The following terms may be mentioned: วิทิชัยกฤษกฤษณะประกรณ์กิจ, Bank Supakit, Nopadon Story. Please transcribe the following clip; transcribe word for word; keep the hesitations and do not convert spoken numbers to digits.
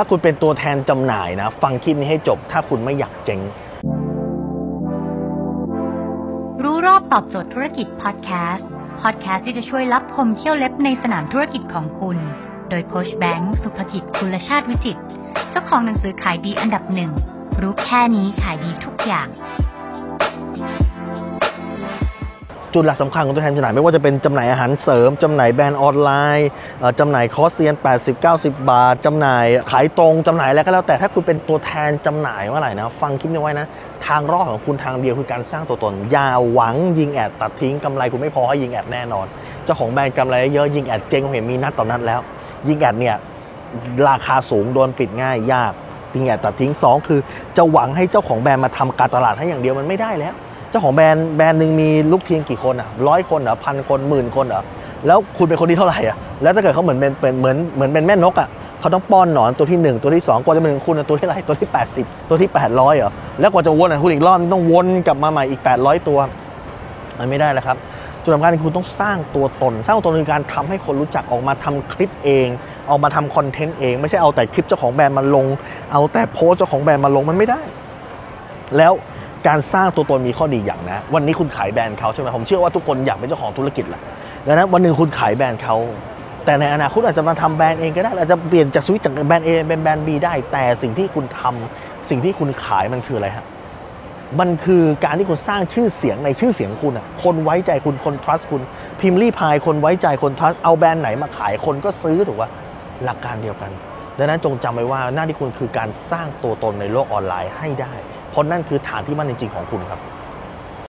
ถ้าคุณเป็นตัวแทนจำหน่ายนะฟังคลิปนี้ให้จบถ้าคุณไม่อยากเจ๊งรู้รอบตอบโจทย์ธุรกิจพอดแคสต์พอดแคสต์ที่จะช่วยลับคมเที่ยวเล็บในสนามธุรกิจของคุณโดยโค้ชแบงค์สุภกิจกุลชาติวิจิตรเจ้าของหนังสือขายดีอันดับหนึ่งรู้แค่นี้ขายดีทุกอย่างจุดหลักสำคัญของตัวแทนจำหน่ายไม่ว่าจะเป็นจำหน่ายอาหารเสริมจำหน่ายแบรนด์ออนไลน์จำหน่ายคอร์สเรียน แปดสิบ เก้าสิบบาทจำหน่ายขายตรงจำหน่ายอะไรก็แล้วแต่ถ้าคุณเป็นตัวแทนจำหน่ายเมื่อไหร่นะฟังคลิปนี้ไว้นะทางรอดของคุณทางเดียวคือการสร้างตัวตนอย่าหวังยิงแอดตัดทิ้งกำไรคุณไม่พอให้ยิงแอดแน่นอนเจ้าของแบรนด์กำไรเยอะยิงแอดเจ๊งผมเห็นมีนัดต่อนัดแล้วยิงแอดเนี่ยราคาสูงโดนปิดง่ายยากยิงแอดตัดทิ้งสองคือจะหวังให้เจ้าของแบรนด์มาทำการตลาดให้อย่างเดียวมันไม่ได้แล้วเจ้าของแบรนด์แบรนด์หนึ่งมีลูกทีมกี่คนอ่ะร้อยคนเหรอพันคนหมื่นคนเหรอแล้วคุณเป็นคนที่เท่าไหร่อ่ะแล้วถ้าเกิดเขาเหมือนเป็นเหมือนเหมือนเป็นแม่นกอ่ะเขาต้องป้อนหนอนตัวที่หนึ่งตัวที่สองกว่าจะมาถึงคุณตัวที่ไรตัวที่แปดสิบตัวที่แปดร้อยเหรอแล้วกว่าจะวนอ่ะคุณอีกรอบต้องวนกลับมาใหม่อีกแปดร้อยตัวมันไม่ได้แล้วครับจุดสำคัญคือคุณต้องสร้างตัวตนสร้างตัวตนคือการทำให้คนรู้จักออกมาทำคลิปเองออกมาทำคอนเทนต์เองไม่ใช่เอาแต่คลิปเจ้าของแบรนด์มาลงเอาแต่โพสเจ้าของแบรนด์มาลงมันไม่ได้แล้วการสร้างตัวตนมีข้อดีอย่างนะวันนี้คุณขายแบรนด์เขาใช่ไหมผมเชื่อว่าทุกคนอยากเป็นเจ้าของธุรกิจแหละดังนั้นวันหนึ่งคุณขายแบรนด์เขาแต่ในอนาคตอาจจะมาทำแบรนด์เองก็ได้อาจจะเปลี่ยนจากสวิตจากแบรนด์ A เป็นแบรนด์ B ได้แต่สิ่งที่คุณทำสิ่งที่คุณขายมันคืออะไรฮะมันคือการที่คุณสร้างชื่อเสียงในชื่อเสียงคุณอ่ะคนไว้ใจคุณคน trust คุณพิมพ์รีพายคนไว้ใจคน trust เอาแบรนด์ไหนมาขายคนก็ซื้อถูกป่ะหลักการเดียวกันดังนั้นจงจำไว้ว่าหน้าที่คุณคือการสร้างตัวตนในโลกออนไลน์ให้ได้เพราะนั่นคือฐานที่มั่นจริงๆของคุณครับ